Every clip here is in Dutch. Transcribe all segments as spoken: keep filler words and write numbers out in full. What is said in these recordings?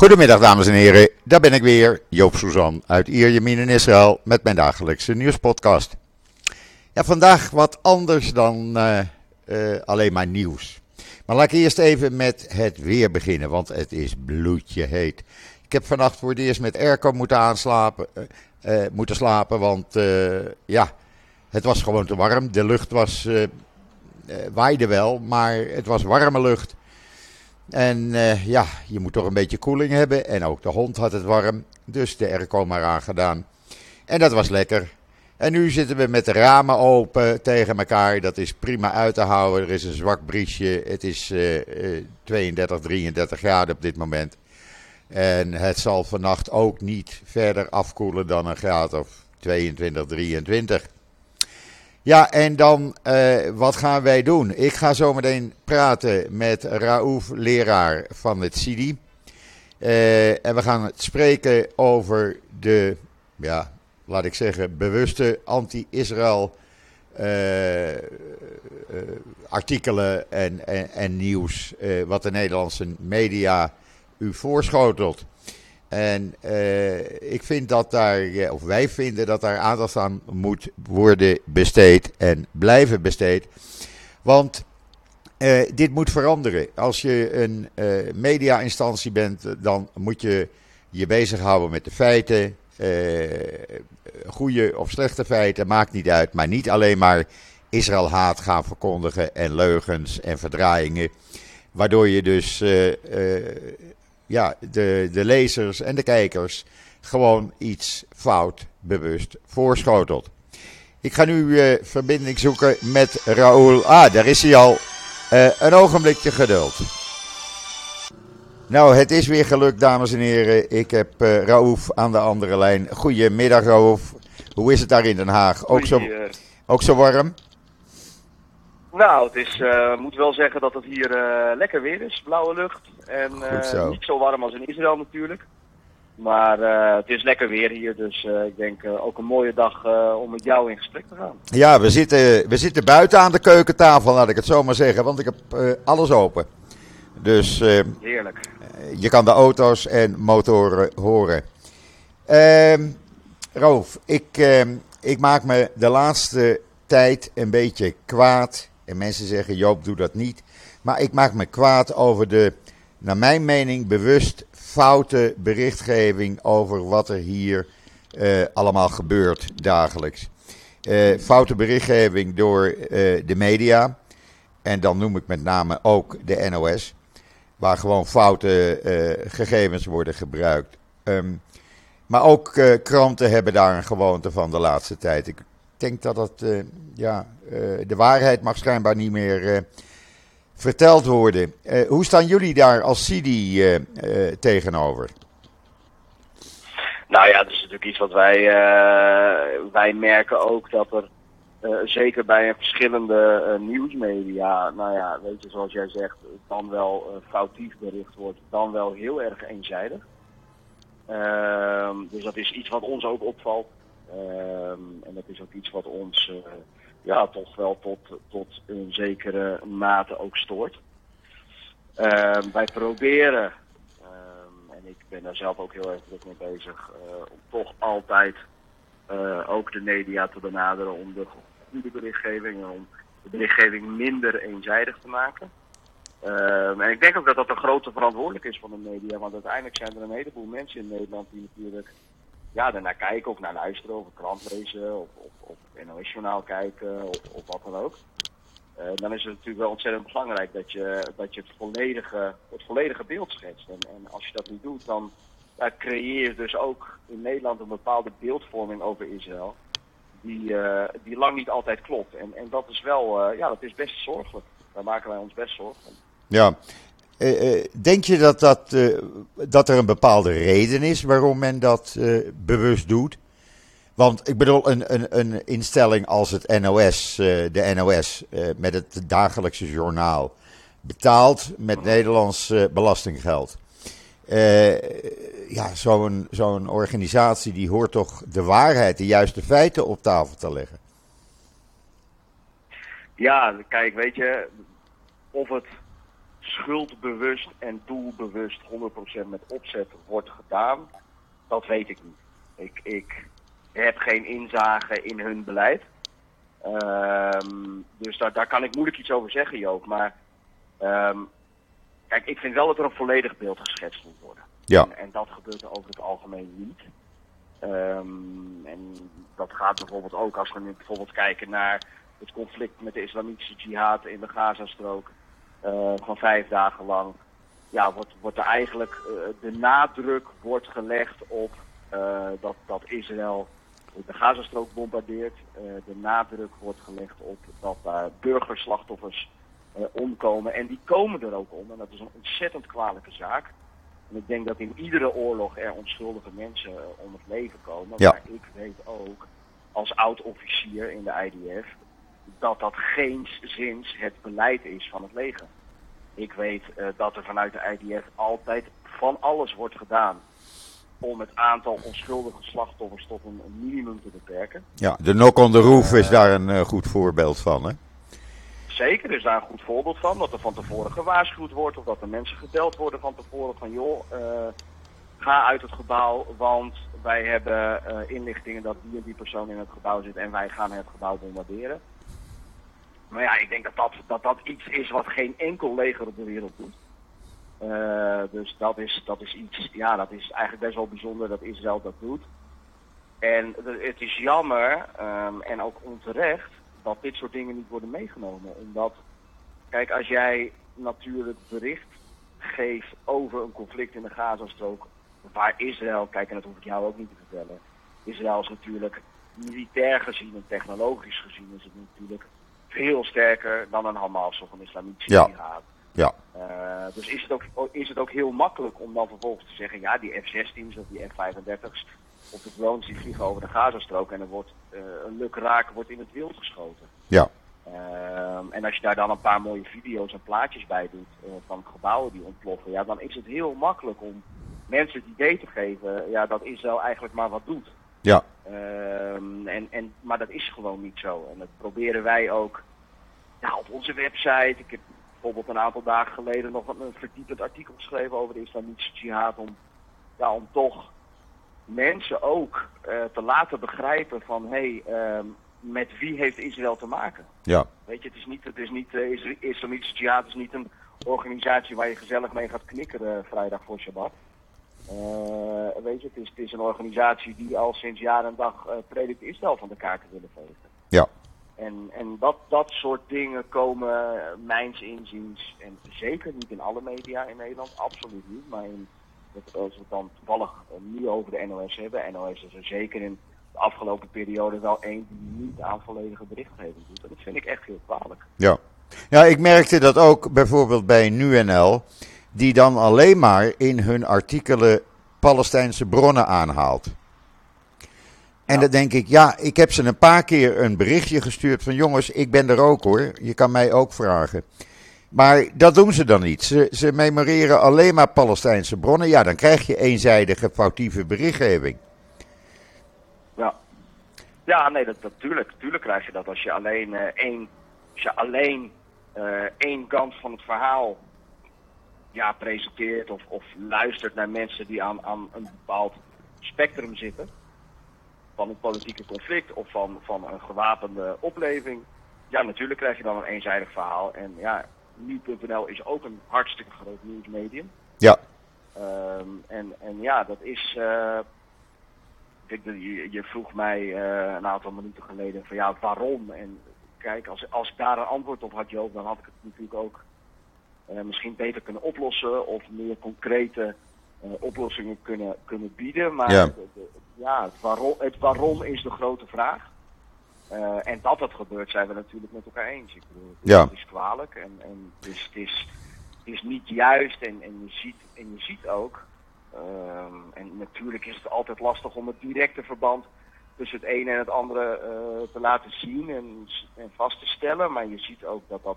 Goedemiddag dames en heren, daar ben ik weer, Joop Suzan uit Ierjemien in Israël met mijn dagelijkse nieuwspodcast. Ja, vandaag wat anders dan uh, uh, alleen maar nieuws. Maar laat ik eerst even met het weer beginnen, want het is bloedje heet. Ik heb vannacht voor het eerst met airco moeten aanslapen, uh, moeten slapen, want uh, ja, het was gewoon te warm. De lucht was, uh, uh, waaide wel, maar het was warme lucht. En uh, ja, je moet toch een beetje koeling hebben. En ook de hond had het warm. Dus de airco maar aangedaan. En dat was lekker. En nu zitten we met de ramen open tegen elkaar. Dat is prima uit te houden. Er is een zwak briesje. Het is uh, tweeëndertig, drieëndertig graden op dit moment. En het zal vannacht ook niet verder afkoelen dan een graad of tweeëntwintig, drieëntwintig. Ja, en dan, uh, wat gaan wij doen? Ik ga zometeen praten met Raouf Leeraar van het C I D I. Uh, en we gaan spreken over de, ja, laat ik zeggen, bewuste anti-Israël uh, uh, artikelen en, en, en nieuws. Uh, wat de Nederlandse media u voorschotelt. En uh, ik vind dat daar, of wij vinden dat daar aandacht aan moet worden besteed en blijven besteed. Want uh, dit moet veranderen. Als je een uh, media-instantie bent, dan moet je je bezighouden met de feiten. Uh, goede of slechte feiten, maakt niet uit. Maar niet alleen maar Israël haat gaan verkondigen en leugens en verdraaiingen. Waardoor je dus... Uh, uh, Ja, de, de lezers en de kijkers gewoon iets fout bewust voorschotelt. Ik ga nu uh, verbinding zoeken met Raoul. Ah, daar is hij al. Uh, een ogenblikje geduld. Nou, het is weer gelukt, dames en heren. Ik heb uh, Raouf aan de andere lijn. Goedemiddag, Raouf. Hoe is het daar in Den Haag? Ook zo, ook zo warm? Nou, het is, uh, moet wel zeggen dat het hier uh, lekker weer is, blauwe lucht en uh, zo. Niet zo warm als in Israël natuurlijk. Maar uh, het is lekker weer hier, dus uh, ik denk uh, ook een mooie dag uh, om met jou in gesprek te gaan. Ja, we zitten, we zitten buiten aan de keukentafel, laat ik het zo maar zeggen, want ik heb uh, alles open. Dus uh, heerlijk. Je kan de auto's en motoren horen. Uh, Raouf, ik, uh, ik maak me de laatste tijd een beetje kwaad. En mensen zeggen, Joop, doe dat niet. Maar ik maak me kwaad over de, naar mijn mening, bewust foute berichtgeving over wat er hier uh, allemaal gebeurt dagelijks. Uh, foute berichtgeving door uh, de media. En dan noem ik met name ook de N O S. Waar gewoon foute uh, gegevens worden gebruikt. Um, maar ook uh, kranten hebben daar een gewoonte van de laatste tijd. Ik denk dat dat... Uh, ja, de waarheid mag schijnbaar niet meer uh, verteld worden. Uh, hoe staan jullie daar als C I D I uh, uh, tegenover? Nou ja, dat is natuurlijk iets wat wij, uh, wij merken ook dat er uh, zeker bij verschillende uh, nieuwsmedia, nou ja, weet je, zoals jij zegt, dan wel uh, foutief bericht wordt, dan wel heel erg eenzijdig. Uh, dus dat is iets wat ons ook opvalt. Uh, en dat is ook iets wat ons... Uh, ja, toch wel tot, tot een zekere mate ook stoort. Uh, wij proberen, uh, en ik ben daar zelf ook heel erg druk mee bezig, uh, om toch altijd uh, ook de media te benaderen om de goede berichtgeving, om de berichtgeving minder eenzijdig te maken. Uh, en ik denk ook dat dat een grote verantwoordelijkheid is van de media, want uiteindelijk zijn er een heleboel mensen in Nederland die natuurlijk... ja, daarnaar kijken of naar luisteren of een krant lezen of, of, of N O S-journaal kijken of, of wat dan ook. Uh, dan is het natuurlijk wel ontzettend belangrijk dat je, dat je het, volledige, het volledige beeld schetst. En, en als je dat niet doet, dan ja, creëer je dus ook in Nederland een bepaalde beeldvorming over Israël die, uh, die lang niet altijd klopt. En, en dat is wel, uh, ja, dat is best zorgelijk. Daar maken wij ons best zorgen om. Ja. Uh, denk je dat, dat, uh, dat er een bepaalde reden is waarom men dat uh, bewust doet? Want ik bedoel, een, een, een instelling als het N O S, uh, de N O S uh, met het dagelijkse journaal, betaald met Nederlands uh, belastinggeld. Uh, ja, zo'n, zo'n organisatie die hoort toch de waarheid, de juiste feiten op tafel te leggen? Ja, kijk, weet je, of het... schuldbewust en doelbewust honderd procent met opzet wordt gedaan, dat weet ik niet. Ik, ik heb geen inzage in hun beleid. Um, dus daar, daar kan ik moeilijk iets over zeggen, Joop. Maar um, kijk, ik vind wel dat er een volledig beeld geschetst moet worden. Ja. En, en dat gebeurt er over het algemeen niet. Um, en dat gaat bijvoorbeeld ook als we nu bijvoorbeeld kijken naar het conflict met de islamitische jihad in de Gazastrook uh, van vijf dagen lang. Ja, wordt, wordt er eigenlijk uh, de nadruk wordt gelegd op uh, dat, dat Israël de Gazastrook bombardeert. Uh, de nadruk wordt gelegd op dat daar uh, burgerslachtoffers uh, omkomen. En die komen er ook om. En dat is een ontzettend kwalijke zaak. En ik denk dat in iedere oorlog er onschuldige mensen om het leven komen. Ja. Maar ik weet ook, als oud-officier in de I D F, dat dat geenszins het beleid is van het leger. Ik weet uh, dat er vanuit de I D F altijd van alles wordt gedaan om het aantal onschuldige slachtoffers tot een, een minimum te beperken. Ja, de knock on the roof uh, is daar een uh, goed voorbeeld van, hè? Zeker, is daar een goed voorbeeld van, dat er van tevoren gewaarschuwd wordt of dat er mensen gebeld worden van tevoren van joh, uh, ga uit het gebouw, want wij hebben uh, inlichtingen dat die en die persoon in het gebouw zit en wij gaan het gebouw bombarderen. Maar ja, ik denk dat dat, dat, dat iets is wat geen enkel leger op de wereld doet. Uh, dus dat is, dat is iets, ja, dat is eigenlijk best wel bijzonder dat Israël dat doet. En het is jammer um, en ook onterecht dat dit soort dingen niet worden meegenomen. Omdat, kijk, als jij natuurlijk bericht geeft over een conflict in de Gazastrook, waar Israël, kijk, en dat hoef ik jou ook niet te vertellen, Israël is natuurlijk militair gezien en technologisch gezien is het natuurlijk veel sterker dan een Hamas of een islamitische jihad. Ja. Ja. Uh, dus is het, ook, is het ook heel makkelijk om dan vervolgens te zeggen, ja, die F zestien's of die F vijfendertig's of de drones die vliegen over de Gazastrook en er wordt uh, een lukraak wordt in het wild geschoten. Ja. Uh, en als je daar dan een paar mooie video's en plaatjes bij doet uh, van gebouwen die ontploffen, ja, dan is het heel makkelijk om mensen het idee te geven, ja, dat Israël eigenlijk maar wat doet. Ja. Uh, en, en, maar dat is gewoon niet zo. En dat proberen wij ook ja, op onze website. Ik heb bijvoorbeeld een aantal dagen geleden nog een verdiepend artikel geschreven over de islamitische jihad. Om, ja, om toch mensen ook uh, te laten begrijpen van hé, hey, um, met wie heeft Israël te maken? Ja. Weet je, het is niet, het is niet uh, islamitische jihad is niet een organisatie waar je gezellig mee gaat knikkeren vrijdag voor Shabbat. Uh, weet je, het is, het is een organisatie die al sinds jaar en dag uh, predikt Israël van de kaarten willen vegen. Ja. En, en dat, dat soort dingen komen uh, mijns inziens, en zeker niet in alle media in Nederland, absoluut niet. Maar in, als we het dan toevallig uh, nu over de N O S hebben, N O S is er zeker in de afgelopen periode wel één die niet aan volledige berichtgeving doet. En dat vind ik echt heel kwalijk. Ja. Ja, ik merkte dat ook bijvoorbeeld bij Nu.nl. Die dan alleen maar in hun artikelen Palestijnse bronnen aanhaalt. En ja. Dan denk ik, ja, ik heb ze een paar keer een berichtje gestuurd van jongens, ik ben er ook hoor, je kan mij ook vragen. Maar dat doen ze dan niet. Ze, ze memoreren alleen maar Palestijnse bronnen. Ja, dan krijg je eenzijdige foutieve berichtgeving. Ja, ja nee, dat, dat, tuurlijk, tuurlijk krijg je dat als je alleen, uh, één, als je alleen uh, één kant van het verhaal ja, presenteert of, of luistert naar mensen die aan, aan een bepaald spectrum zitten van een politieke conflict of van, van een gewapende opleving. Ja, natuurlijk krijg je dan een eenzijdig verhaal. En ja, nu punt n l is ook een hartstikke groot nieuwsmedium. Ja. Um, en, en ja, dat is... Uh, ik, je, je vroeg mij uh, een aantal minuten geleden van ja, waarom? En kijk, als, als ik daar een antwoord op had, Joop, dan had ik het natuurlijk ook Uh, misschien beter kunnen oplossen of meer concrete uh, oplossingen kunnen, kunnen bieden. Maar ja, de, de, ja het, waarom, het waarom is de grote vraag. Uh, en dat dat gebeurt zijn we natuurlijk met elkaar eens. Ik bedoel, het, ja. het is kwalijk en, en het, is, het, is, het is niet juist. En, en, je, ziet, en je ziet ook, uh, en natuurlijk is het altijd lastig om het directe verband tussen het ene en het andere uh, te laten zien en, en vast te stellen. Maar je ziet ook dat dat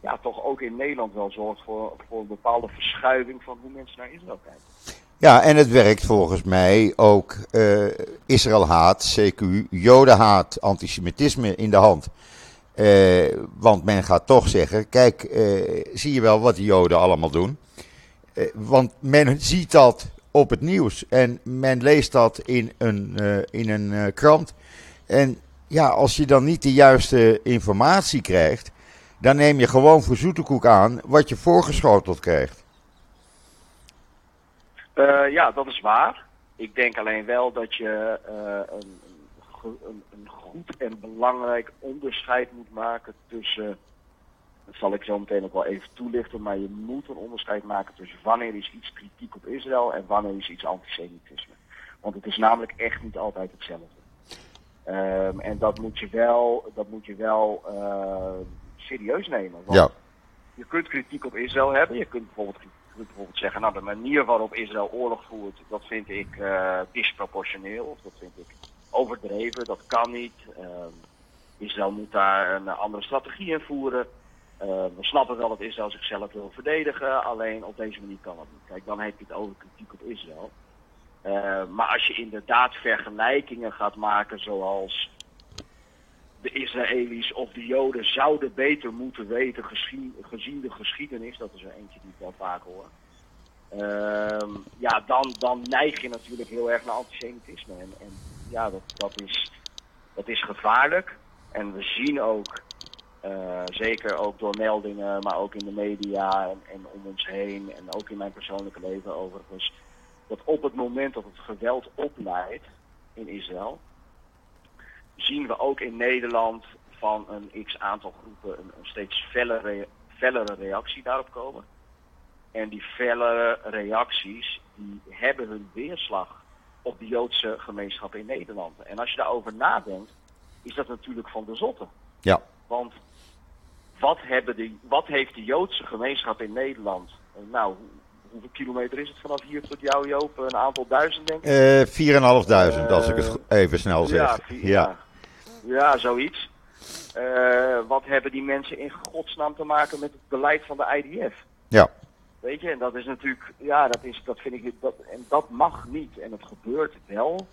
ja, toch ook in Nederland wel zorgt voor, voor een bepaalde verschuiving van hoe mensen naar Israël kijken. Ja, en het werkt volgens mij ook uh, Israël haat, C Q, Jodenhaat, antisemitisme in de hand. Uh, want men gaat toch zeggen, kijk, uh, zie je wel wat die Joden allemaal doen? Uh, want men ziet dat op het nieuws en men leest dat in een, uh, in een uh, krant. En ja, als je dan niet de juiste informatie krijgt, dan neem je gewoon voor zoete koek aan wat je voorgeschoteld krijgt. Uh, ja, dat is waar. Ik denk alleen wel dat je uh, een, een, een goed en belangrijk onderscheid moet maken tussen... Dat zal ik zo meteen ook wel even toelichten, maar je moet een onderscheid maken tussen wanneer is iets kritiek op Israël en wanneer is iets antisemitisme. Want het is namelijk echt niet altijd hetzelfde. Um, en dat moet je wel, dat moet je wel uh, serieus nemen. Want ja. Je kunt kritiek op Israël hebben, je kunt bijvoorbeeld, je kunt bijvoorbeeld zeggen, nou de manier waarop Israël oorlog voert, dat vind ik uh, disproportioneel, of dat vind ik overdreven, dat kan niet. Um, Israël moet daar een andere strategie in voeren. Uh, we snappen wel dat Israël zichzelf wil verdedigen, alleen op deze manier kan dat niet. Kijk, dan heb je het over kritiek op Israël. Uh, maar als je inderdaad vergelijkingen gaat maken zoals de Israëli's of de Joden zouden beter moeten weten gezien, gezien de geschiedenis, dat is er eentje die ik wel vaak hoor. Uh, ja, dan, dan neig je natuurlijk heel erg naar antisemitisme. En, en ja, dat, dat, is, dat is gevaarlijk. En we zien ook, uh, zeker ook door meldingen, maar ook in de media en, en om ons heen en ook in mijn persoonlijke leven overigens, dat op het moment dat het geweld opleidt in Israël, zien we ook in Nederland van een x-aantal groepen een, een steeds fellere, fellere reactie daarop komen. En die fellere reacties die hebben hun weerslag op de Joodse gemeenschap in Nederland. En als je daarover nadenkt, is dat natuurlijk van de zotte. Ja. Want wat, hebben de, wat heeft de Joodse gemeenschap in Nederland nou... Hoeveel kilometer is het vanaf hier tot jou, Joop? Een aantal duizend, denk ik? Uh, vierduizend vijfhonderd, als ik het even snel zeg. Ja, vier, ja. ja zoiets. Uh, wat hebben die mensen in godsnaam te maken met het beleid van de I D F? Ja. Weet je, en dat is natuurlijk... Ja, dat, is, dat vind ik... Dat, en dat mag niet. En het gebeurt wel.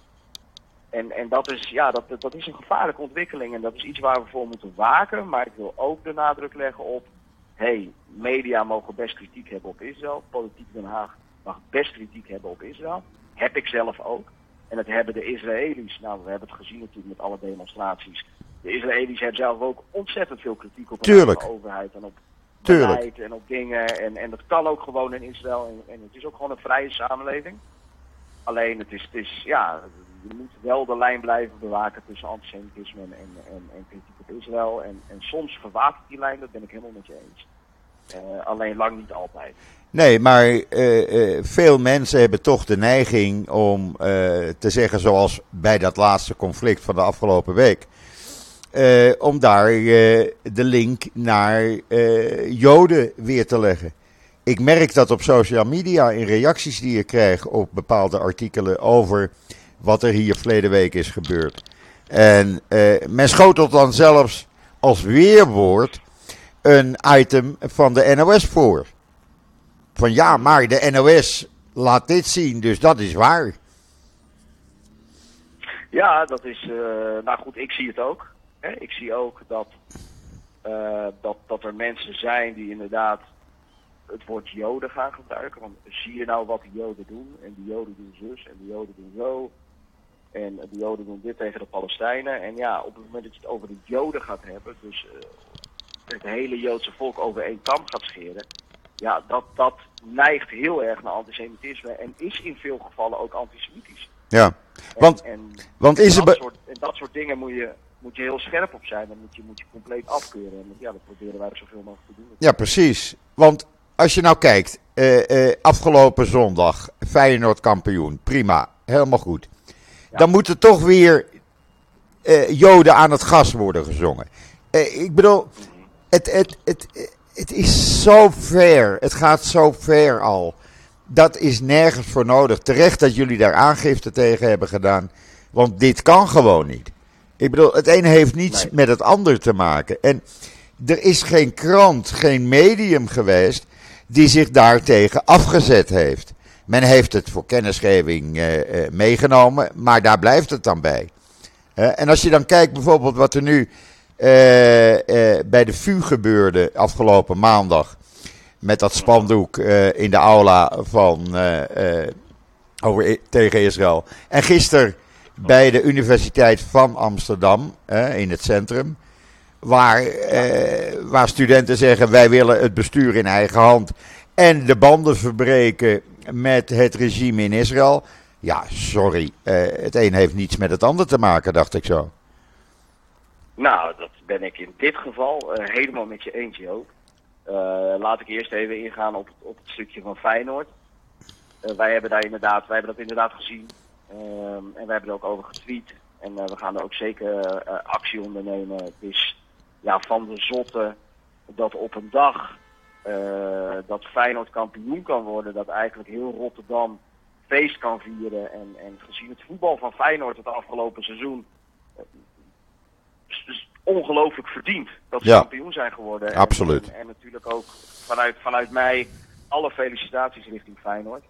En, en dat, is, ja, dat, dat is een gevaarlijke ontwikkeling. En dat is iets waar we voor moeten waken. Maar ik wil ook de nadruk leggen op... Hey, media mogen best kritiek hebben op Israël. Politiek Den Haag mag best kritiek hebben op Israël. Heb ik zelf ook. En dat hebben de Israëli's. Nou, we hebben het gezien natuurlijk met alle demonstraties. De Israëli's hebben zelf ook ontzettend veel kritiek op de overheid. En op beleid en op dingen. En, en dat kan ook gewoon in Israël. En, en het is ook gewoon een vrije samenleving. Alleen, het is, het is, ja, je moet wel de lijn blijven bewaken tussen antisemitisme en, en, en kritiek op Israël. En, en soms verwaakt die lijn, dat ben ik helemaal met je eens. Uh, alleen lang niet altijd. Nee, maar uh, uh, veel mensen hebben toch de neiging om uh, te zeggen, zoals bij dat laatste conflict van de afgelopen week, uh, om daar uh, de link naar uh, Joden weer te leggen. Ik merk dat op social media in reacties die ik krijg op bepaalde artikelen over wat er hier verleden week is gebeurd. En uh, men schotelt dan zelfs als weerwoord een item van de N O S voor. Van ja, maar de N O S laat dit zien, dus dat is waar. Ja, dat is... Uh, nou goed, ik zie het ook. Hè? Ik zie ook dat, uh, dat, dat er mensen zijn die inderdaad het woord Joden gaan gebruiken. Want zie je nou wat de Joden doen? En de Joden doen zus en de Joden doen zo. En de Joden doen dit tegen de Palestijnen. En ja, op het moment dat je het over de Joden gaat hebben, dus uh, het hele Joodse volk over één kam gaat scheren, ja, dat, dat neigt heel erg naar antisemitisme en is in veel gevallen ook antisemitisch. Ja, want, en, en, want is en dat, be- soort, en dat soort dingen moet je... Moet je heel scherp op zijn, dan moet je, moet je compleet afkeuren. En ja, dat proberen wij zoveel mogelijk te doen. Ja, precies. Want als je nou kijkt, uh, uh, afgelopen zondag, Feyenoord kampioen, prima, helemaal goed. Ja. Dan moeten toch weer uh, Joden aan het gas worden gezongen. Uh, ik bedoel, het, het, het, het, het is zo ver, het gaat zo ver al. Dat is nergens voor nodig. Terecht dat jullie daar aangifte tegen hebben gedaan, want dit kan gewoon niet. Ik bedoel, het een heeft niets nee. met het ander te maken. En er is geen krant, geen medium geweest die zich daartegen afgezet heeft. Men heeft het voor kennisgeving uh, uh, meegenomen, maar daar blijft het dan bij. Uh, en als je dan kijkt bijvoorbeeld wat er nu uh, uh, bij de V U gebeurde afgelopen maandag. Met dat spandoek uh, in de aula van, uh, uh, over, tegen Israël. En gisteren bij de Universiteit van Amsterdam, uh, in het centrum. Waar, uh, waar studenten zeggen, wij willen het bestuur in eigen hand. En de banden verbreken met het regime in Israël. Ja, sorry, uh, het een heeft niets met het ander te maken, dacht ik zo. Nou, dat ben ik in dit geval uh, helemaal met je eens, Joop. Uh, laat ik eerst even ingaan op, op het stukje van Feyenoord. Uh, wij, hebben daar inderdaad, wij hebben dat inderdaad gezien. Uh, en wij hebben er ook over getweet. En uh, we gaan er ook zeker uh, actie ondernemen. Het is ja, van de zotte dat op een dag uh, dat Feyenoord kampioen kan worden. Dat eigenlijk heel Rotterdam feest kan vieren. En, en gezien het voetbal van Feyenoord het afgelopen seizoen... Uh, dus ongelooflijk verdiend dat ze ja, kampioen zijn geworden. Absoluut. En, en, en natuurlijk ook vanuit, vanuit mij alle felicitaties richting Feyenoord.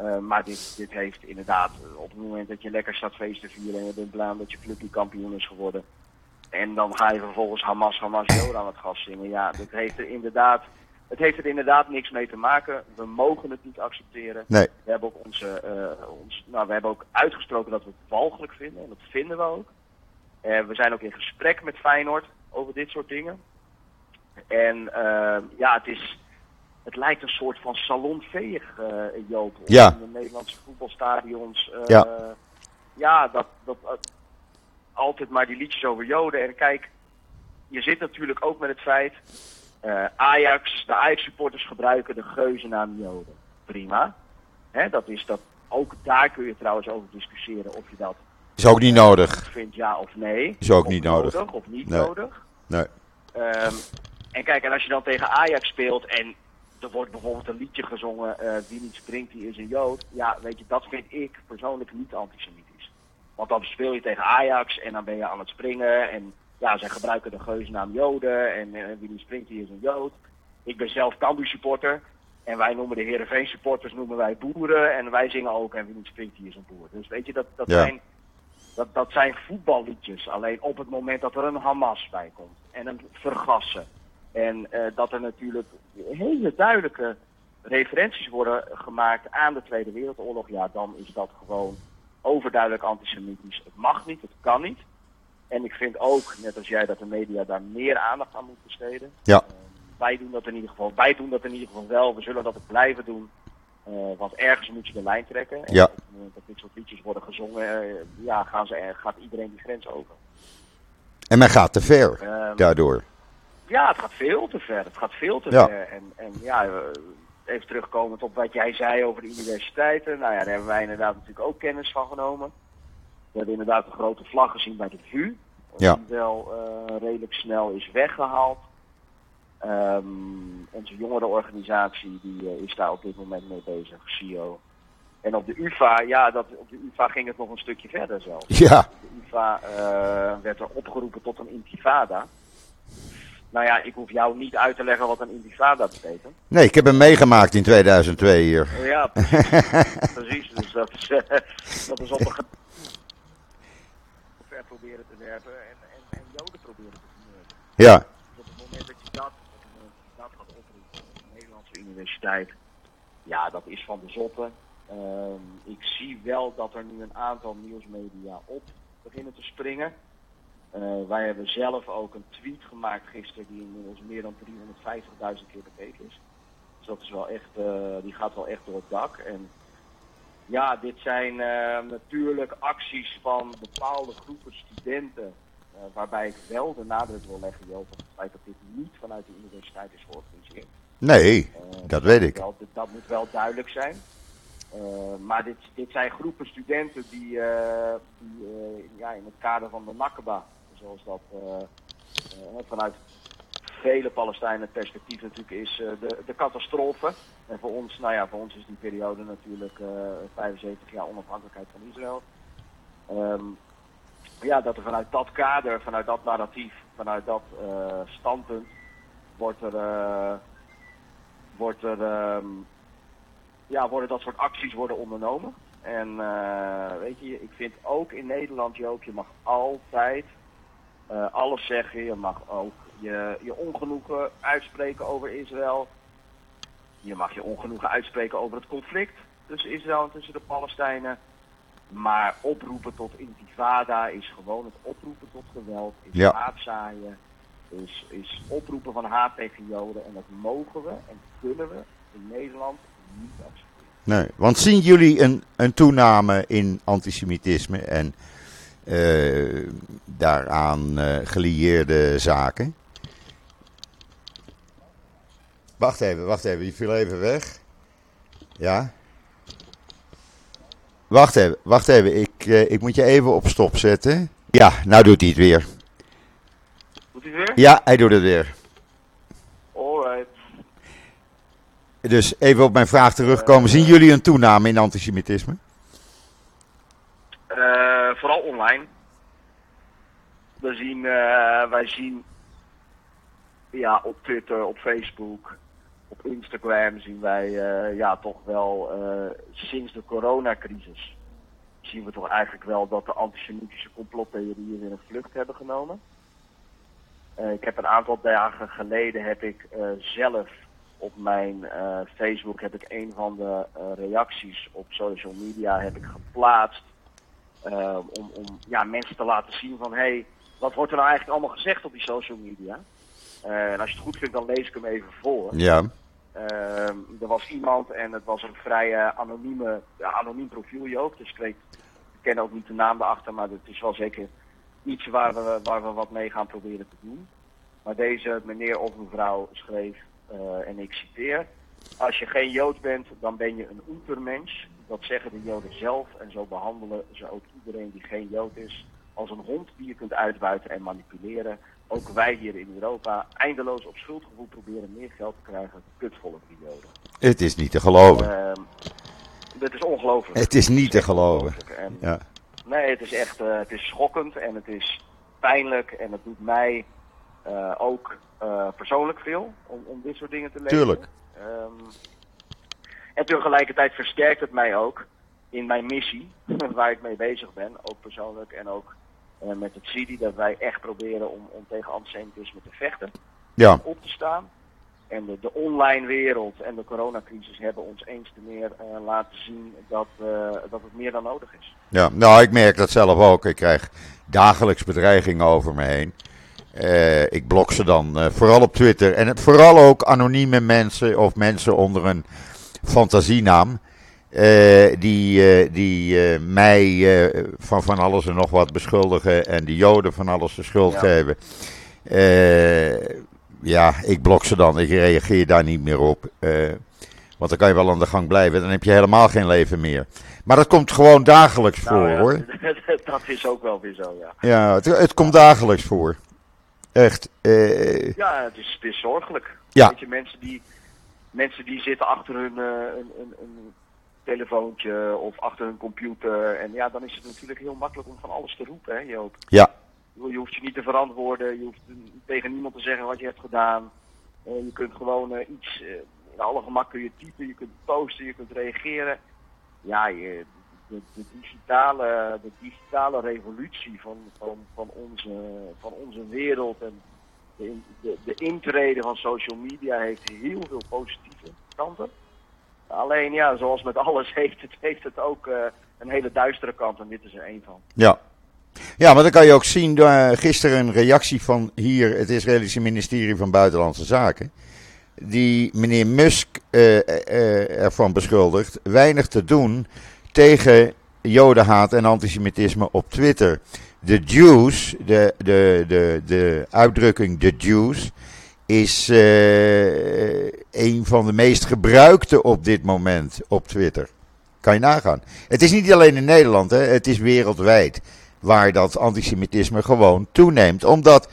Uh, maar dit, dit heeft inderdaad op het moment dat je lekker staat feest te vieren en je bent blij dat je clubje kampioen is geworden. En dan ga je vervolgens Hamas, Hamas, Jood aan het gas zingen. Ja, dit heeft er inderdaad, het heeft er inderdaad niks mee te maken. We mogen het niet accepteren. Nee. We hebben ook onze, uh, ons, nou, we hebben ook uitgesproken dat we het walgelijk vinden. En dat vinden we ook. Uh, we zijn ook in gesprek met Feyenoord over dit soort dingen. En uh, ja, het, is, het lijkt een soort van salonveeg, uh, Joop. Ja. In de Nederlandse voetbalstadions. Uh, ja, ja dat, dat, uh, altijd maar die liedjes over Joden. En kijk, je zit natuurlijk ook met het feit... Uh, Ajax, de Ajax-supporters gebruiken de geuzennaam Joden. Prima. Hè, dat is dat, ook daar kun je trouwens over discussiëren of je dat... Is ook niet nodig. Vindt ja of nee. Is ook of niet nodig. nodig. Of niet nee. nodig. Nee. Um, en kijk, en als je dan tegen Ajax speelt en er wordt bijvoorbeeld een liedje gezongen, uh, wie niet springt, die is een Jood. Ja, weet je, dat vind ik persoonlijk niet antisemitisch. Want dan speel je tegen Ajax en dan ben je aan het springen en ja, zij gebruiken de geuzennaam Joden en uh, wie niet springt, die is een Jood. Ik ben zelf Cambuur supporter en wij noemen de Heerenveen supporters noemen wij boeren en wij zingen ook en wie niet springt, die is een boer. Dus weet je, dat, dat ja. zijn... Dat, dat zijn voetballiedjes. Alleen op het moment dat er een Hamas bij komt. En een vergassen. En uh, dat er natuurlijk hele duidelijke referenties worden gemaakt aan de Tweede Wereldoorlog. Ja, dan is dat gewoon overduidelijk antisemitisch. Het mag niet, het kan niet. En ik vind ook, net als jij, dat de media daar meer aandacht aan moet besteden. Ja. Uh, wij doen dat in ieder geval. Wij doen dat in ieder geval wel. We zullen dat ook blijven doen. Uh, want ergens moet je de lijn trekken. En ja. Op het moment dat dit soort liedjes worden gezongen, uh, ja, gaan ze, gaat iedereen die grens over. En men gaat te ver um, daardoor. Ja, het gaat veel te ver. Het gaat veel te ja. ver. En, en ja, even terugkomend op wat jij zei over de universiteiten. Nou ja, daar hebben wij inderdaad natuurlijk ook kennis van genomen. We hebben inderdaad een grote vlag gezien bij de V U. Ja. Die wel uh, redelijk snel is weggehaald. Um, onze jongerenorganisatie die uh, is daar op dit moment mee bezig, C I O. En op de UvA, ja, dat, op de UvA ging het nog een stukje verder zelfs. Ja. De UvA uh, werd er opgeroepen tot een Intifada. Nou ja, ik hoef jou niet uit te leggen wat een Intifada betekent. Nee, ik heb hem meegemaakt in tweeduizend twee hier. Ja, precies. precies dus dat is, uh, dat is op een ver proberen te werpen en, en, en Joden proberen te vermurken. Ja. Universiteit. Ja, dat is van de zotte. Um, ik zie wel dat er nu een aantal nieuwsmedia op beginnen te springen. Uh, wij hebben zelf ook een tweet gemaakt gisteren die inmiddels meer dan driehonderdvijftigduizend keer bekeken is. Dus dat is wel echt, uh, die gaat wel echt door het dak. En ja, dit zijn uh, natuurlijk acties van bepaalde groepen studenten. Uh, waarbij ik wel de nadruk wil leggen, Joop, op het feit dat dit niet vanuit de universiteit is georganiseerd. Nee, uh, dat, dat weet ik. Wel, dat moet wel duidelijk zijn. Uh, maar dit, dit zijn groepen studenten die, uh, die uh, ja, in het kader van de Nakba, zoals dat uh, uh, vanuit vele Palestijnen het perspectief natuurlijk is, uh, de, de catastrofe. En voor ons, nou ja, voor ons is die periode natuurlijk uh, vijfenzeventig jaar onafhankelijkheid van Israël. Um, ja, dat er vanuit dat kader, vanuit dat narratief, vanuit dat uh, standpunt wordt er... Uh, Wordt er, um, ja, worden dat soort acties worden ondernomen. En uh, weet je, ik vind ook in Nederland, Joop, je mag altijd uh, alles zeggen. Je mag ook je, je ongenoegen uitspreken over Israël. Je mag je ongenoegen uitspreken over het conflict tussen Israël en tussen de Palestijnen. Maar oproepen tot intifada is gewoon het oproepen tot geweld, is ja. haatzaaien, is, is oproepen van haat tegen Joden. En dat mogen we en kunnen we in Nederland niet accepteren. Nee, want zien jullie een, een toename in antisemitisme en uh, daaraan uh, gelieerde zaken? Wacht even, wacht even, die viel even weg. Ja. Wacht even, wacht even, ik, uh, ik moet je even op stop zetten. Ja, nou doet hij het weer. Doet hij het weer? Ja, hij doet het weer. Alright. Dus even op mijn vraag terugkomen. Uh, Zien jullie een toename in antisemitisme? Uh, vooral online. We zien, uh, wij zien ja, op Twitter, op Facebook, op Instagram zien wij uh, ja, toch wel uh, sinds de coronacrisis zien we toch eigenlijk wel dat de antisemitische complottheorieën weer een vlucht hebben genomen. Uh, ik heb een aantal dagen geleden heb ik uh, zelf op mijn uh, Facebook heb ik een van de uh, reacties op social media heb ik geplaatst uh, om, om ja, mensen te laten zien van hé, hey, wat wordt er nou eigenlijk allemaal gezegd op die social media? Uh, en als je het goed vindt, dan lees ik hem even voor. Ja. Uh, er was iemand en het was een vrij uh, anonieme, ja, anoniem profiel, Joop. Dus ik weet, ik ken ook niet de naam erachter, maar het is wel zeker iets waar we, waar we wat mee gaan proberen te doen. Maar deze meneer of mevrouw schreef, uh, en ik citeer: als je geen Jood bent, dan ben je een untermens. Dat zeggen de Joden zelf en zo behandelen ze ook iedereen die geen Jood is als een hond die je kunt uitbuiten en manipuleren. Ook wij hier in Europa eindeloos op schuldgevoel proberen meer geld te krijgen. Kutvolk die Joden. Het is niet te geloven. Um, het is ongelooflijk. Het is niet te geloven. En, ja. Nee, het is echt uh, het is schokkend en het is pijnlijk. En het doet mij uh, ook uh, persoonlijk veel om, om dit soort dingen te lezen. Tuurlijk. Um, en tegelijkertijd versterkt het mij ook in mijn missie, waar ik mee bezig ben. Ook persoonlijk en ook... Uh, met het C I D I, dat wij echt proberen om, om tegen antisemitisme te vechten, ja. op te staan. En de, de online wereld en de coronacrisis hebben ons eens te meer uh, laten zien dat, uh, dat het meer dan nodig is. Ja, nou ik merk dat zelf ook. Ik krijg dagelijks bedreigingen over me heen. Uh, ik blok ze dan uh, vooral op Twitter. En het, vooral ook anonieme mensen of mensen onder een fantasienaam. Uh, die uh, die uh, mij uh, van van alles en nog wat beschuldigen en de Joden van alles de schuld ja. geven. Uh, ja, ik blok ze dan. Ik reageer daar niet meer op. Uh, want dan kan je wel aan de gang blijven. Dan heb je helemaal geen leven meer. Maar dat komt gewoon dagelijks nou, voor, ja. hoor. Dat is ook wel weer zo, ja. Ja, het, het komt dagelijks voor. Echt. Uh, ja, het is, het is zorgelijk. Ja. Weet je, mensen die, mensen die zitten achter hun... Uh, een, een, een, telefoontje of achter een computer. En ja, dan is het natuurlijk heel makkelijk om van alles te roepen, hè Joop? Ja. Je hoeft je niet te verantwoorden. Je hoeft tegen niemand te zeggen wat je hebt gedaan. Uh, je kunt gewoon uh, iets... Uh, in alle gemak kun je typen, je kunt posten, je kunt reageren. Ja, je, de, de, digitale, de digitale revolutie van, van, van, onze, van onze wereld en de, de, de intrede van social media heeft heel veel positieve kanten. Alleen ja, zoals met alles heeft het, heeft het ook uh, een hele duistere kant en dit is er één van. Ja, ja, maar dan kan je ook zien, uh, gisteren een reactie van hier het Israëlische ministerie van Buitenlandse Zaken. Die meneer Musk uh, uh, ervan beschuldigt weinig te doen tegen jodenhaat en antisemitisme op Twitter. De Jews, de, de, de, de uitdrukking de Jews... is uh, een van de meest gebruikte op dit moment op Twitter. Kan je nagaan. Het is niet alleen in Nederland, hè, het is wereldwijd waar dat antisemitisme gewoon toeneemt. Omdat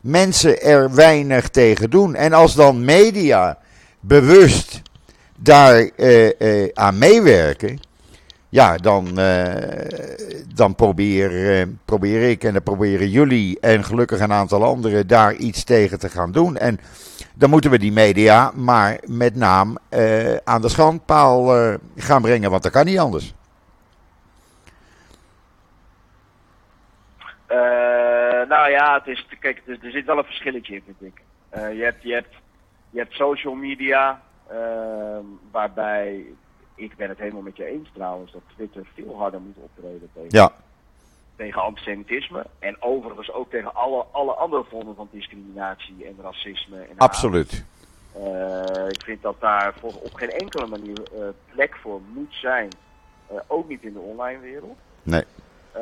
mensen er weinig tegen doen. En als dan media bewust daar uh, uh, aan meewerken, ja, dan, uh, dan probeer, uh, probeer ik en dan proberen jullie en gelukkig een aantal anderen daar iets tegen te gaan doen. En dan moeten we die media maar met naam uh, aan de schandpaal uh, gaan brengen, want dat kan niet anders. Uh, nou ja, het is, kijk, er, er zit wel een verschilletje in, vind ik. Uh, je, hebt, je, hebt, je hebt social media, uh, waarbij, ik ben het helemaal met je eens trouwens, dat Twitter veel harder moet optreden tegen, ja. tegen antisemitisme. En overigens ook tegen alle, alle andere vormen van discriminatie en racisme. En absoluut. Uh, ik vind dat daar voor, op geen enkele manier uh, plek voor moet zijn. Uh, ook niet in de online wereld. Nee. Uh,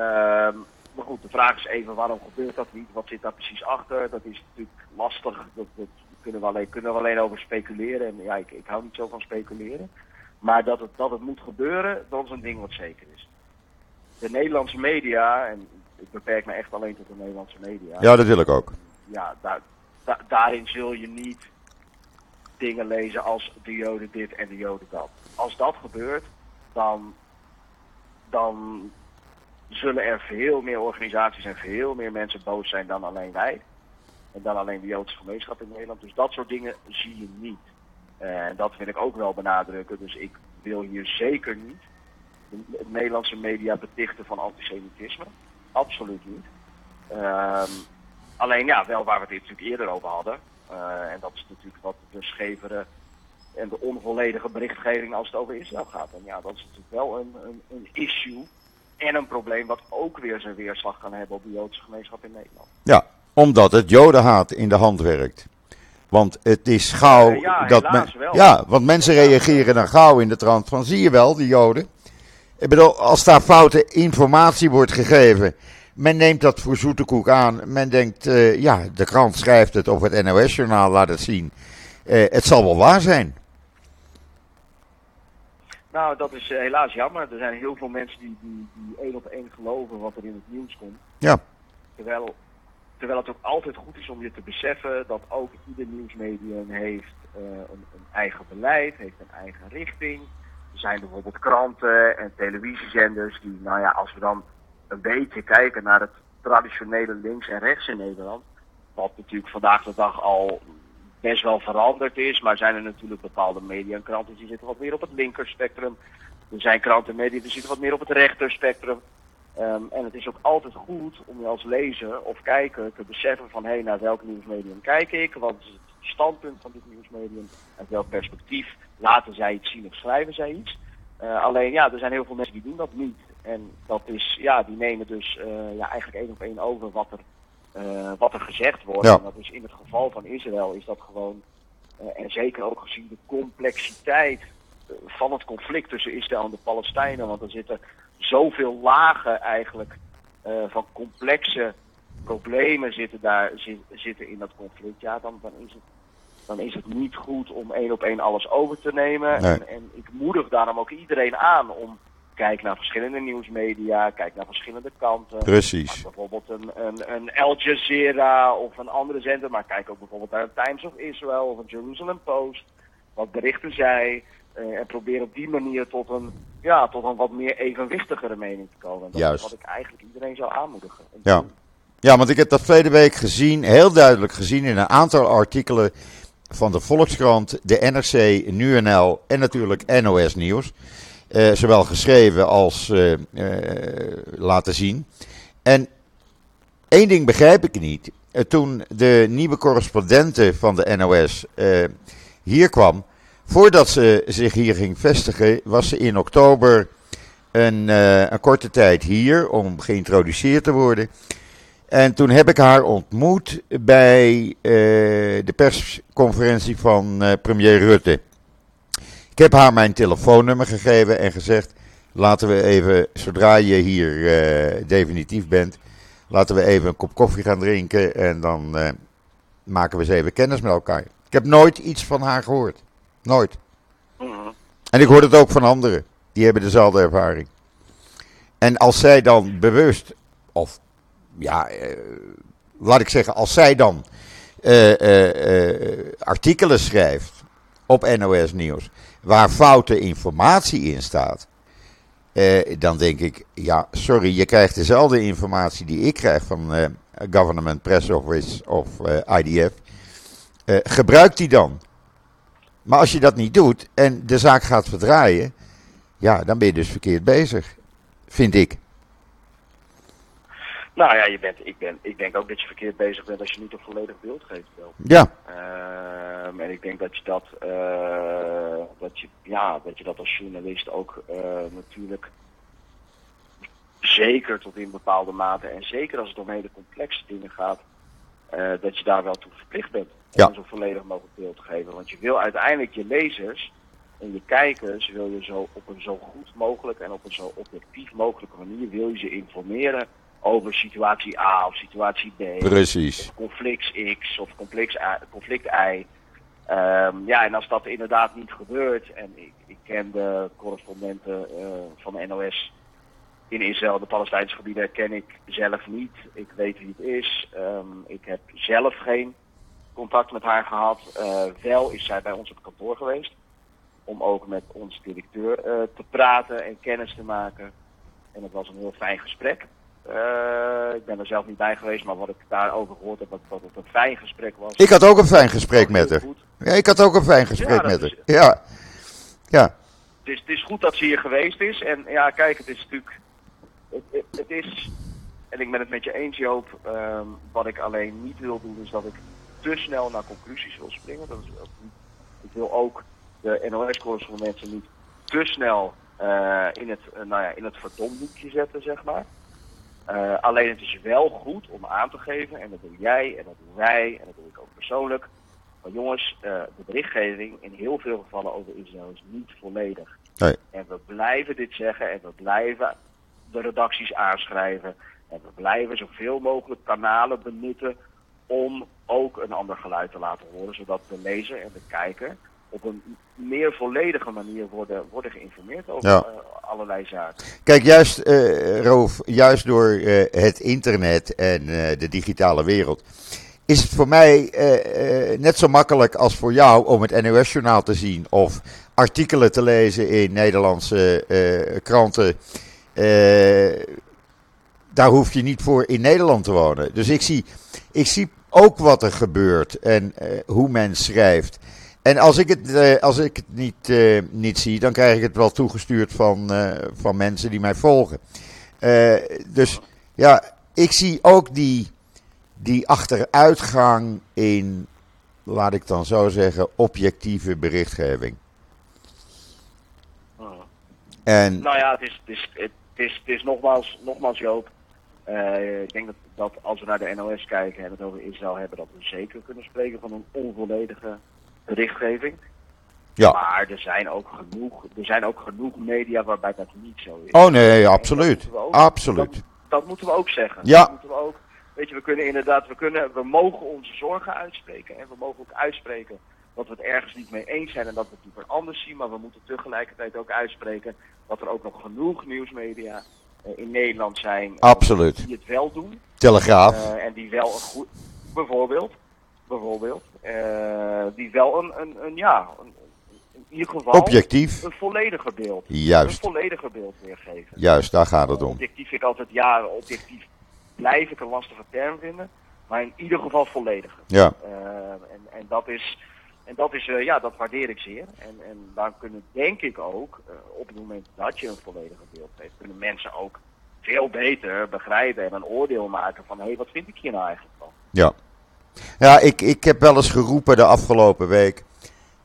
maar goed, de vraag is even waarom gebeurt dat niet? Wat zit daar precies achter? Dat is natuurlijk lastig. Dat, dat kunnen we alleen, kunnen we alleen over speculeren. En ja, ik, ik hou niet zo van speculeren. Maar dat het, dat het moet gebeuren, dat is een ding wat zeker is. De Nederlandse media, en ik beperk me echt alleen tot de Nederlandse media. Ja, dat wil ik ook. Ja, daar, da, daarin zul je niet dingen lezen als de Joden dit en de Joden dat. Als dat gebeurt, dan, dan zullen er veel meer organisaties en veel meer mensen boos zijn dan alleen wij. En dan alleen de Joodse gemeenschap in Nederland. Dus dat soort dingen zie je niet. En uh, dat wil ik ook wel benadrukken. Dus ik wil hier zeker niet de Nederlandse media betichten van antisemitisme. Absoluut niet. Uh, alleen ja, wel waar we het natuurlijk eerder over hadden. Uh, en dat is natuurlijk wat de schevere en de onvolledige berichtgeving als het over Israël gaat. En ja, dat is natuurlijk wel een, een, een issue en een probleem wat ook weer zijn weerslag kan hebben op de Joodse gemeenschap in Nederland. Ja, omdat het Jodenhaat in de hand werkt. Want het is gauw... Uh, ja, dat men, ja, want mensen reageren dan gauw in de trant van, zie je wel, die Joden. Ik bedoel, als daar foute informatie wordt gegeven, men neemt dat voor zoete koek aan. Men denkt, uh, ja, de krant schrijft het of het N O S-journaal laat het zien. Uh, het zal wel waar zijn. Nou, dat is uh, helaas jammer. Er zijn heel veel mensen die, die, die één op één geloven wat er in het nieuws komt. Ja. Terwijl... Terwijl het ook altijd goed is om je te beseffen dat ook ieder nieuwsmedium heeft uh, een, een eigen beleid, heeft een eigen richting. Er zijn bijvoorbeeld kranten en televisiezenders die, nou ja, als we dan een beetje kijken naar het traditionele links en rechts in Nederland, wat natuurlijk vandaag de dag al best wel veranderd is, maar zijn er natuurlijk bepaalde media en kranten die zitten wat meer op het linkerspectrum. Er zijn kranten en media die zitten wat meer op het rechterspectrum. Um, en het is ook altijd goed om je als lezer of kijker te beseffen van, hé, hey, naar welk nieuwsmedium kijk ik? Wat is het standpunt van dit nieuwsmedium? Uit welk perspectief laten zij iets zien of schrijven zij iets? Uh, alleen, ja, er zijn heel veel mensen die doen dat niet. En dat is, ja, die nemen dus uh, ja, eigenlijk één op één over wat er, uh, wat er gezegd wordt. Ja. En dat is in het geval van Israël is dat gewoon, uh, en zeker ook gezien de complexiteit van het conflict tussen Israël en de Palestijnen, want er zitten zoveel lagen eigenlijk uh, van complexe problemen zitten, daar, zit, zitten in dat conflict. Ja, dan, dan, is het, dan is het niet goed om één op één alles over te nemen. Nee. En, en ik moedig daarom ook iedereen aan om, kijk naar verschillende nieuwsmedia, kijk naar verschillende kanten. Precies. Bijvoorbeeld een, een, een El Jazeera of een andere zender, maar kijk ook bijvoorbeeld naar een Times of Israel of een Jerusalem Post. Wat berichten zij? Uh, en probeer op die manier tot een, ja, tot een wat meer evenwichtigere mening te komen. Dat Juist. is wat ik eigenlijk iedereen zou aanmoedigen. Ja. ja, want ik heb dat verleden week gezien, heel duidelijk gezien in een aantal artikelen van de Volkskrant, de N R C, Nu.nl en natuurlijk N O S Nieuws. Uh, zowel geschreven als uh, uh, laten zien. En één ding begrijp ik niet. Uh, toen de nieuwe correspondente van de N O S uh, hier kwam, voordat ze zich hier ging vestigen, was ze in oktober een, uh, een korte tijd hier om geïntroduceerd te worden. En toen heb ik haar ontmoet bij uh, de persconferentie van uh, premier Rutte. Ik heb haar mijn telefoonnummer gegeven en gezegd, laten we even, zodra je hier uh, definitief bent, laten we even een kop koffie gaan drinken en dan uh, maken we eens even kennis met elkaar. Ik heb nooit iets van haar gehoord. Nooit. Mm-hmm. En ik hoor het ook van anderen. Die hebben dezelfde ervaring. En als zij dan bewust, of ja, eh, laat ik zeggen, als zij dan eh, eh, eh, artikelen schrijft op N O S Nieuws, waar foute informatie in staat, eh, dan denk ik, ja, sorry, je krijgt dezelfde informatie die ik krijg van eh, Government Press Office of eh, I D F. Eh, gebruik die dan. Maar als je dat niet doet en de zaak gaat verdraaien, ja, dan ben je dus verkeerd bezig, vind ik. Nou ja, je bent, ik, ben, ik denk ook dat je verkeerd bezig bent als je niet een volledig beeld geeft. Wel. Ja. Um, en ik denk dat je dat, uh, dat je, ja, dat je dat als journalist ook uh, natuurlijk zeker tot in bepaalde mate en zeker als het om hele complexe dingen gaat, uh, dat je daar wel toe verplicht bent om ja. zo'n volledig mogelijk beeld te geven. Want je wil uiteindelijk je lezers en je kijkers wil je zo op een zo goed mogelijk en op een zo objectief mogelijke manier wil je ze informeren over situatie A of situatie B. Precies. Of conflict X of conflict Y. Conflict I. Um, ja, en als dat inderdaad niet gebeurt, en ik, ik ken de correspondenten uh, van de N O S in Israël, de Palestijnse gebieden ken ik zelf niet. Ik weet wie het is. Um, ik heb zelf geen contact met haar gehad. Uh, wel is zij bij ons op het kantoor geweest om ook met onze directeur uh, te praten en kennis te maken. En het was een heel fijn gesprek. Uh, ik ben er zelf niet bij geweest, maar wat ik daarover gehoord heb, dat, dat het een fijn gesprek was. Ik had ook een fijn gesprek met haar. Ja, ik had ook een fijn gesprek ja, met haar. Ja. Ja. Het, is, het is goed dat ze hier geweest is. En ja, kijk, het is natuurlijk... Het, het, het is, en ik ben het met je eens, Joop, um, wat ik alleen niet wil doen is dat ik te snel naar conclusies wil springen. Dat is, ik wil ook de N O S-correspondenten niet te snel uh, in het, uh, nou ja, in het verdomhoekje zetten, zeg maar. Uh, alleen het is wel goed om aan te geven, en dat doe jij, en dat doen wij, en dat doe ik ook persoonlijk. Maar jongens, uh, de berichtgeving in heel veel gevallen over Israël is niet volledig. Nee. En we blijven dit zeggen, en we blijven de redacties aanschrijven. En we blijven zoveel mogelijk kanalen benutten om ook een ander geluid te laten horen, zodat de lezer en de kijker op een meer volledige manier worden, worden geïnformeerd over ja. uh, allerlei zaken. Kijk, juist, uh, Raouf, juist door uh, het internet en uh, de digitale wereld is het voor mij uh, uh, net zo makkelijk als voor jou om het N O S-journaal te zien of artikelen te lezen in Nederlandse uh, kranten. Uh, daar hoef je niet voor in Nederland te wonen. Dus ik zie, ik zie ook wat er gebeurt en uh, hoe men schrijft. En als ik het, uh, als ik het niet, uh, niet zie, dan krijg ik het wel toegestuurd van, uh, van mensen die mij volgen. Uh, dus ja, ik zie ook die, die achteruitgang in, laat ik dan zo zeggen, objectieve berichtgeving. En... Nou ja, het is, het is, het is, het is nogmaals, nogmaals Joop. Uh, ik denk dat, dat als we naar de N O S kijken en het over Israël hebben, dat we zeker kunnen spreken van een onvolledige berichtgeving. Ja. Maar er zijn ook genoeg, er zijn ook genoeg media waarbij dat niet zo is. Oh nee, absoluut. Dat ook, absoluut. Dat, dat moeten we ook zeggen. Ja. Dat moeten we ook, weet je, we kunnen inderdaad, we kunnen, we mogen onze zorgen uitspreken en we mogen ook uitspreken dat we het ergens niet mee eens zijn en dat we het liever anders zien. Maar we moeten tegelijkertijd ook uitspreken dat er ook nog genoeg nieuwsmedia uh, in Nederland zijn. Absoluut. Die het wel doen. Telegraaf. Uh, en die wel een goed... Bijvoorbeeld. Bijvoorbeeld. Uh, die wel een, een, een ja... Een, in ieder geval... Objectief. Een vollediger beeld. Juist. Een vollediger beeld weergeven. Juist, daar gaat het om. Objectief vind ik altijd... Ja, objectief blijf ik een lastige term vinden. Maar in ieder geval vollediger. Ja. Uh, en, en dat is... En dat is, uh, ja, dat waardeer ik zeer. En, en dan kunnen, denk ik ook, uh, op het moment dat je een volledige beeld geeft, kunnen mensen ook veel beter begrijpen en een oordeel maken van, hé, hey, wat vind ik hier nou eigenlijk van? Ja, ja ik, ik heb wel eens geroepen de afgelopen week,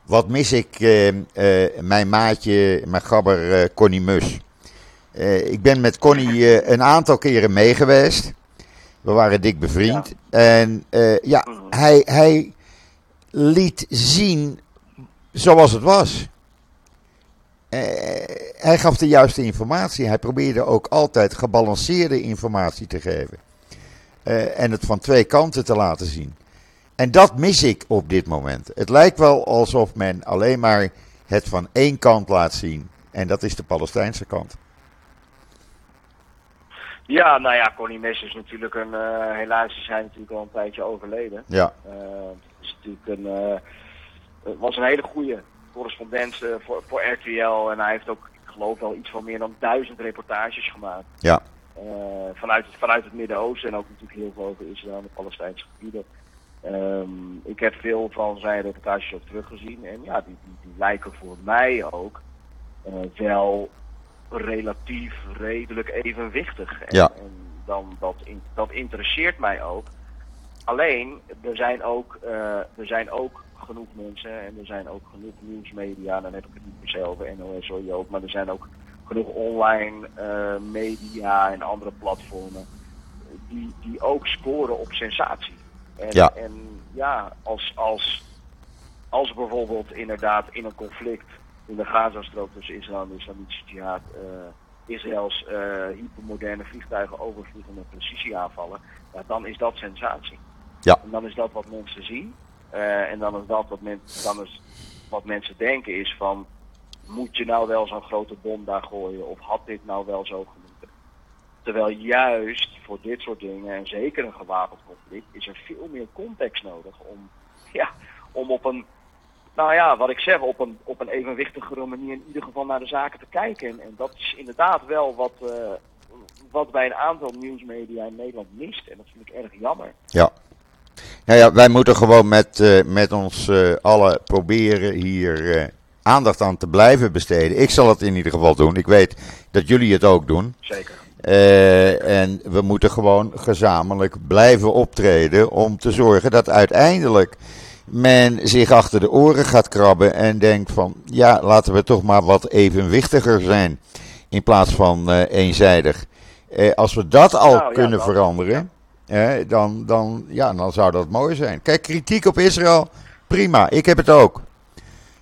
wat mis ik uh, uh, mijn maatje, mijn gabber uh, Conny Mus. Uh, ik ben met Conny uh, een aantal keren meegeweest. We waren dik bevriend. Ja. En uh, ja, mm-hmm. hij... hij liet zien zoals het was. Uh, hij gaf de juiste informatie. Hij probeerde ook altijd gebalanceerde informatie te geven. Uh, en het van twee kanten te laten zien. En dat mis ik op dit moment. Het lijkt wel alsof men alleen maar het van één kant laat zien. En dat is de Palestijnse kant. Ja, nou ja, Conny Mus is natuurlijk een... Uh, helaas is hij natuurlijk al een tijdje overleden. Ja. Uh, Een, uh, het was een hele goede correspondent uh, voor, voor R T L. En hij heeft ook, ik geloof wel, iets van meer dan duizend reportages gemaakt. Ja. Uh, vanuit, vanuit het Midden-Oosten en ook natuurlijk heel veel over Israël en de Palestijnse gebieden. Um, ik heb veel van zijn reportages ook teruggezien. En ja, die, die, die lijken voor mij ook uh, wel relatief redelijk evenwichtig. En, ja. en dan dat, in, dat interesseert mij ook. Alleen, er zijn ook, uh, er zijn ook genoeg mensen en er zijn ook genoeg nieuwsmedia. Dan heb ik het niet per se over N O S hoor je ook, maar er zijn ook genoeg online uh, media en andere platformen die, die ook scoren op sensatie. En ja, en ja als, als, als bijvoorbeeld inderdaad in een conflict in de Gazastrook tussen Israël en de Islamitische Jihad uh, Israëls uh, hypermoderne vliegtuigen overvliegen met precisieaanvallen, ja, dan is dat sensatie. Ja. En dan is dat wat mensen zien. Uh, en dan is dat wat, men, dan is wat mensen denken is van, moet je nou wel zo'n grote bom daar gooien of had dit nou wel zo gemoeten? Terwijl juist voor dit soort dingen, en zeker een gewapend conflict, is er veel meer context nodig om, ja, om op een, nou ja, wat ik zeg, op een, op een evenwichtigere manier in ieder geval naar de zaken te kijken. En, en dat is inderdaad wel wat, uh, wat bij een aantal nieuwsmedia in Nederland mist. En dat vind ik erg jammer. Ja. Nou ja, wij moeten gewoon met, uh, met ons uh, allen proberen hier uh, aandacht aan te blijven besteden. Ik zal het in ieder geval doen. Ik weet dat jullie het ook doen. Zeker. Uh, en we moeten gewoon gezamenlijk blijven optreden om te zorgen dat uiteindelijk men zich achter de oren gaat krabben en denkt van, ja, laten we toch maar wat evenwichtiger zijn in plaats van uh, eenzijdig. Uh, als we dat al nou, kunnen ja, dat veranderen, uh, dan, dan, ja, dan zou dat mooi zijn. Kijk, kritiek op Israël, prima, ik heb het ook.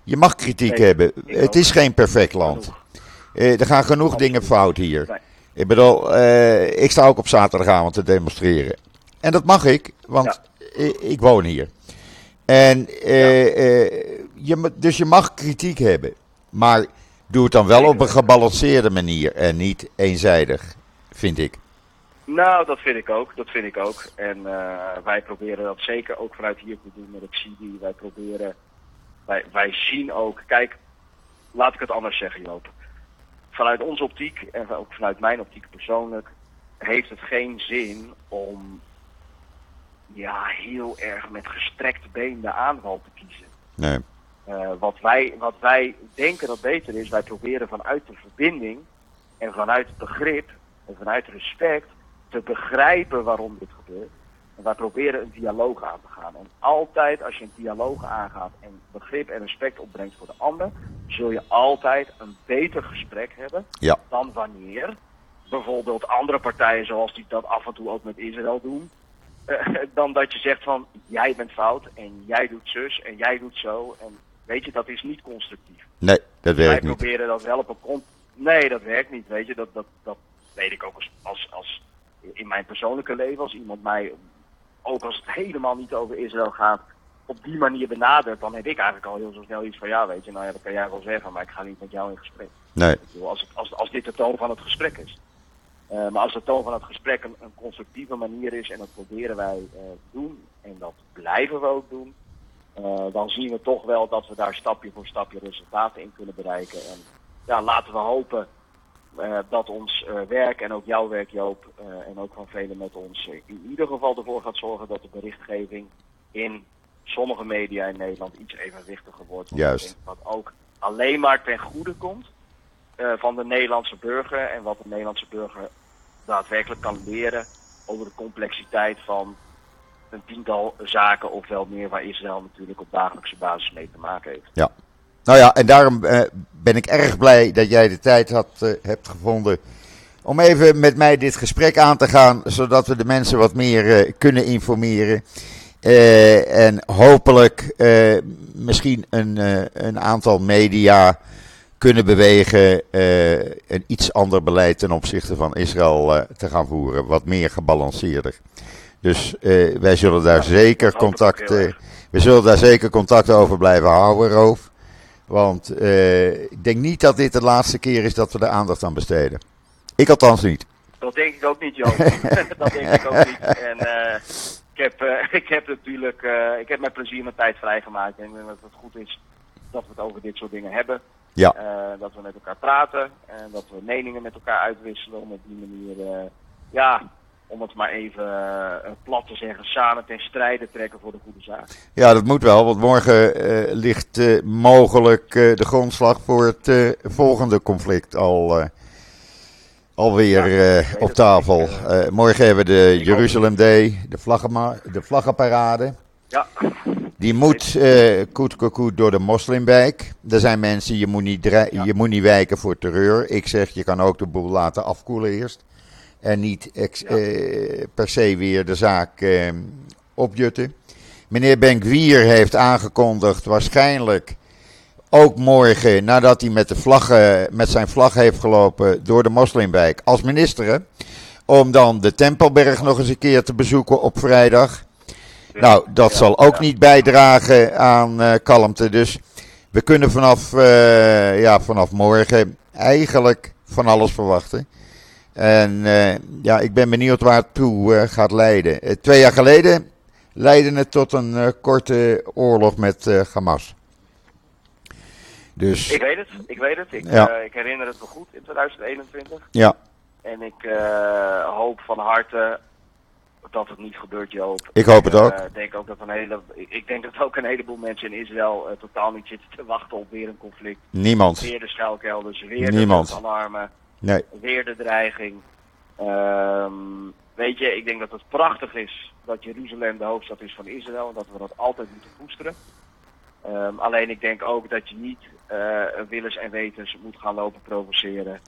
Je mag kritiek nee, hebben, het is geen perfect land. Uh, er gaan genoeg dingen fout hier. Ik bedoel, uh, ik sta ook op zaterdagavond te demonstreren. En dat mag ik, want ja. ik, ik woon hier. En, uh, uh, je, dus je mag kritiek hebben, maar doe het dan wel op een gebalanceerde manier en niet eenzijdig, vind ik. Nou, dat vind ik ook, dat vind ik ook. En uh, wij proberen dat zeker ook vanuit hier te doen met het C I D I. Wij proberen, wij, wij zien ook, kijk, laat ik het anders zeggen, Joop. Vanuit onze optiek, en ook vanuit mijn optiek persoonlijk, heeft het geen zin om, ja, heel erg met gestrekte been de aanval te kiezen. Nee. Uh, wat, wij, wat wij denken dat beter is, wij proberen vanuit de verbinding en vanuit het begrip en vanuit respect te begrijpen waarom dit gebeurt. En wij proberen een dialoog aan te gaan. En altijd als je een dialoog aangaat en begrip en respect opbrengt voor de ander, zul je altijd een beter gesprek hebben ja. dan wanneer bijvoorbeeld andere partijen zoals die dat af en toe ook met Israël doen, Uh, dan dat je zegt van, jij bent fout en jij doet zus en jij doet zo. En weet je, dat is niet constructief. Nee, dat werkt niet. Wij proberen dat wel op een kont. Nee, dat werkt niet, weet je. Dat, dat, dat weet ik ook als, als, als in mijn persoonlijke leven. Als iemand mij, ook als het helemaal niet over Israël gaat, op die manier benadert, dan heb ik eigenlijk al heel zo snel iets van, ja, weet je, nou ja, dat kan jij wel zeggen, maar ik ga niet met jou in gesprek. Nee. Als, het, als, als dit de toon van het gesprek is. Uh, maar als de toon van het gesprek een, een constructieve manier is, en dat proberen wij uh, te doen, en dat blijven we ook doen, uh, dan zien we toch wel dat we daar stapje voor stapje resultaten in kunnen bereiken. En ja, laten we hopen uh, dat ons uh, werk, en ook jouw werk Joop, uh, en ook van velen met ons, uh, in ieder geval ervoor gaat zorgen dat de berichtgeving in sommige media in Nederland iets evenwichtiger wordt. Juist. Wat ook alleen maar ten goede komt Uh, van de Nederlandse burger en wat de Nederlandse burger daadwerkelijk kan leren over de complexiteit van een tiental zaken of wel meer waar Israël natuurlijk op dagelijkse basis mee te maken heeft. Ja, nou ja, en daarom uh, ben ik erg blij dat jij de tijd had, uh, hebt gevonden om even met mij dit gesprek aan te gaan, zodat we de mensen wat meer uh, kunnen informeren. Uh, en hopelijk uh, misschien een, uh, een aantal media kunnen bewegen uh, een iets ander beleid ten opzichte van Israël uh, te gaan voeren. Wat meer gebalanceerder. Dus uh, wij zullen daar ja, zeker contact, uh, we zullen daar zeker contact over blijven houden, Raouf. Want uh, ik denk niet dat dit de laatste keer is dat we er aandacht aan besteden. Ik althans niet. Dat denk ik ook niet, Joop. dat denk ik ook niet. En uh, ik, heb, uh, ik heb natuurlijk, uh, ik heb met plezier mijn tijd vrijgemaakt. En ik denk dat het goed is dat we het over dit soort dingen hebben. Ja. Uh, dat we met elkaar praten en dat we meningen met elkaar uitwisselen om op die manier, uh, ja, om het maar even uh, plat te zeggen, samen ten strijde trekken voor de goede zaak. Ja, dat moet wel, want morgen uh, ligt uh, mogelijk uh, de grondslag voor het uh, volgende conflict al uh, alweer uh, op tafel. Uh, morgen hebben we de Jerusalem Day, de, vlaggenma- de vlaggenparade. Ja. Die moet uh, koet koet door de moslimwijk. Er zijn mensen, je moet, niet dra- ja. je moet niet wijken voor terreur. Ik zeg, je kan ook de boel laten afkoelen eerst. En niet ex- ja. uh, per se weer de zaak uh, opjutten. Meneer Ben Gvir heeft aangekondigd, waarschijnlijk ook morgen, nadat hij met, de vlaggen, met zijn vlag heeft gelopen door de moslimwijk als minister, hè, om dan de Tempelberg nog eens een keer te bezoeken op vrijdag. Nou, dat ja, zal ook ja. niet bijdragen aan uh, kalmte. Dus we kunnen vanaf, uh, ja, vanaf morgen eigenlijk van alles verwachten. En uh, ja, ik ben benieuwd waar het toe uh, gaat leiden. Uh, twee jaar geleden leidde het tot een uh, korte oorlog met uh, Hamas. Dus... Ik weet het, ik weet het. Ik, ja. uh, ik herinner het me goed in tweeduizend eenentwintig. Ja. En ik uh, hoop van harte dat het niet gebeurt, Joop. Ik hoop het ook. Uh, denk ook dat een hele, ik denk dat ook een heleboel mensen in Israël uh, totaal niet zitten te wachten op weer een conflict. Niemand. Weer de schuilkelders, weer Niemand. de alarmen, nee. weer de dreiging. Um, weet je, ik denk dat het prachtig is dat Jeruzalem de hoofdstad is van Israël en dat we dat altijd moeten koesteren. Um, alleen ik denk ook dat je niet uh, willens en wetens moet gaan lopen provoceren.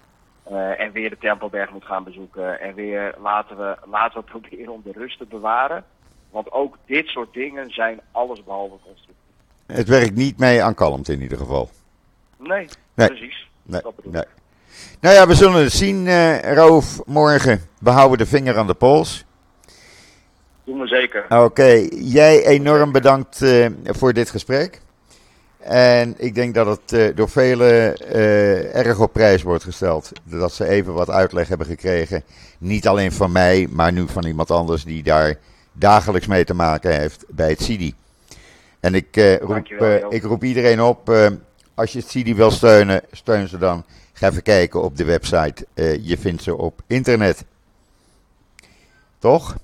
Uh, en weer de Tempelberg moet gaan bezoeken. En weer laten we, laten we proberen om de rust te bewaren. Want ook dit soort dingen zijn allesbehalve constructief. Het werkt niet mee aan kalmte in ieder geval. Nee, nee. precies. Nee. Dat bedoel ik. Nee. Nou ja, we zullen het zien, uh, Raouf, morgen. We houden de vinger aan de pols. Doen we zeker. Oké, okay. Jij enorm bedankt uh, voor dit gesprek. En ik denk dat het uh, door velen uh, erg op prijs wordt gesteld. Dat ze even wat uitleg hebben gekregen. Niet alleen van mij, maar nu van iemand anders die daar dagelijks mee te maken heeft bij het C I D I. En ik, uh, roep, uh, ik roep iedereen op, uh, als je het C I D I wil steunen, steun ze dan. Ga even kijken op de website. Uh, je vindt ze op internet. Toch?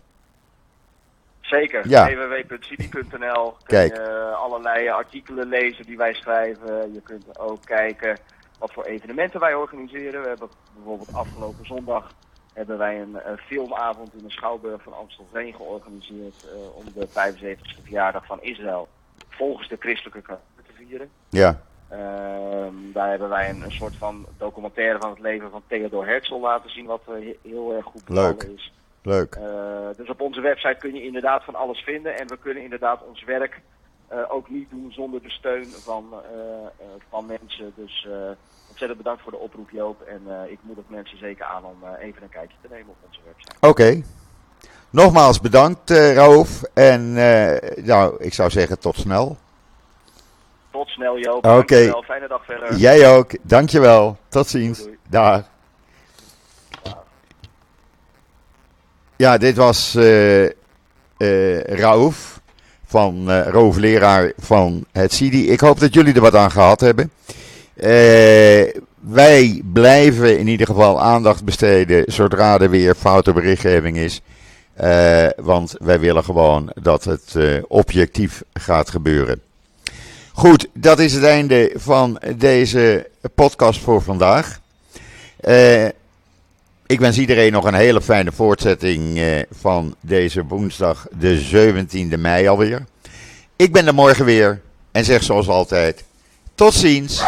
Zeker, ja. double-u double-u double-u punt c i d i punt n l kun Kijk. je allerlei artikelen lezen die wij schrijven. Je kunt ook kijken wat voor evenementen wij organiseren. We hebben bijvoorbeeld afgelopen zondag hebben wij een, een filmavond in de Schouwburg van Amstelveen georganiseerd uh, om de vijfenzeventigste verjaardag van Israël volgens de christelijke kalender te vieren. Ja. Uh, daar hebben wij een, een soort van documentaire van het leven van Theodor Herzl laten zien, wat uh, heel erg goed bevallen is. Leuk. Uh, dus op onze website kun je inderdaad van alles vinden. En we kunnen inderdaad ons werk uh, ook niet doen zonder de steun van, uh, uh, van mensen. Dus uh, ontzettend bedankt voor de oproep, Joop. En uh, ik moedig mensen zeker aan om uh, even een kijkje te nemen op onze website. Oké. Okay. Nogmaals bedankt, uh, Raouf. En uh, nou, ik zou zeggen tot snel. Tot snel, Joop. Oké. Okay. Fijne dag verder. Jij ook. Dankjewel. Tot ziens. Doei. Dag. Ja, dit was uh, uh, Raouf van uh, Raouf Leeraar van het C I D I. Ik hoop dat jullie er wat aan gehad hebben. Uh, wij blijven in ieder geval aandacht besteden zodra er weer foute berichtgeving is. Uh, want wij willen gewoon dat het uh, objectief gaat gebeuren. Goed, dat is het einde van deze podcast voor vandaag. Eh... Uh, Ik wens iedereen nog een hele fijne voortzetting van deze woensdag, de zeventiende mei alweer. Ik ben er morgen weer en zeg zoals altijd, tot ziens,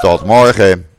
tot morgen.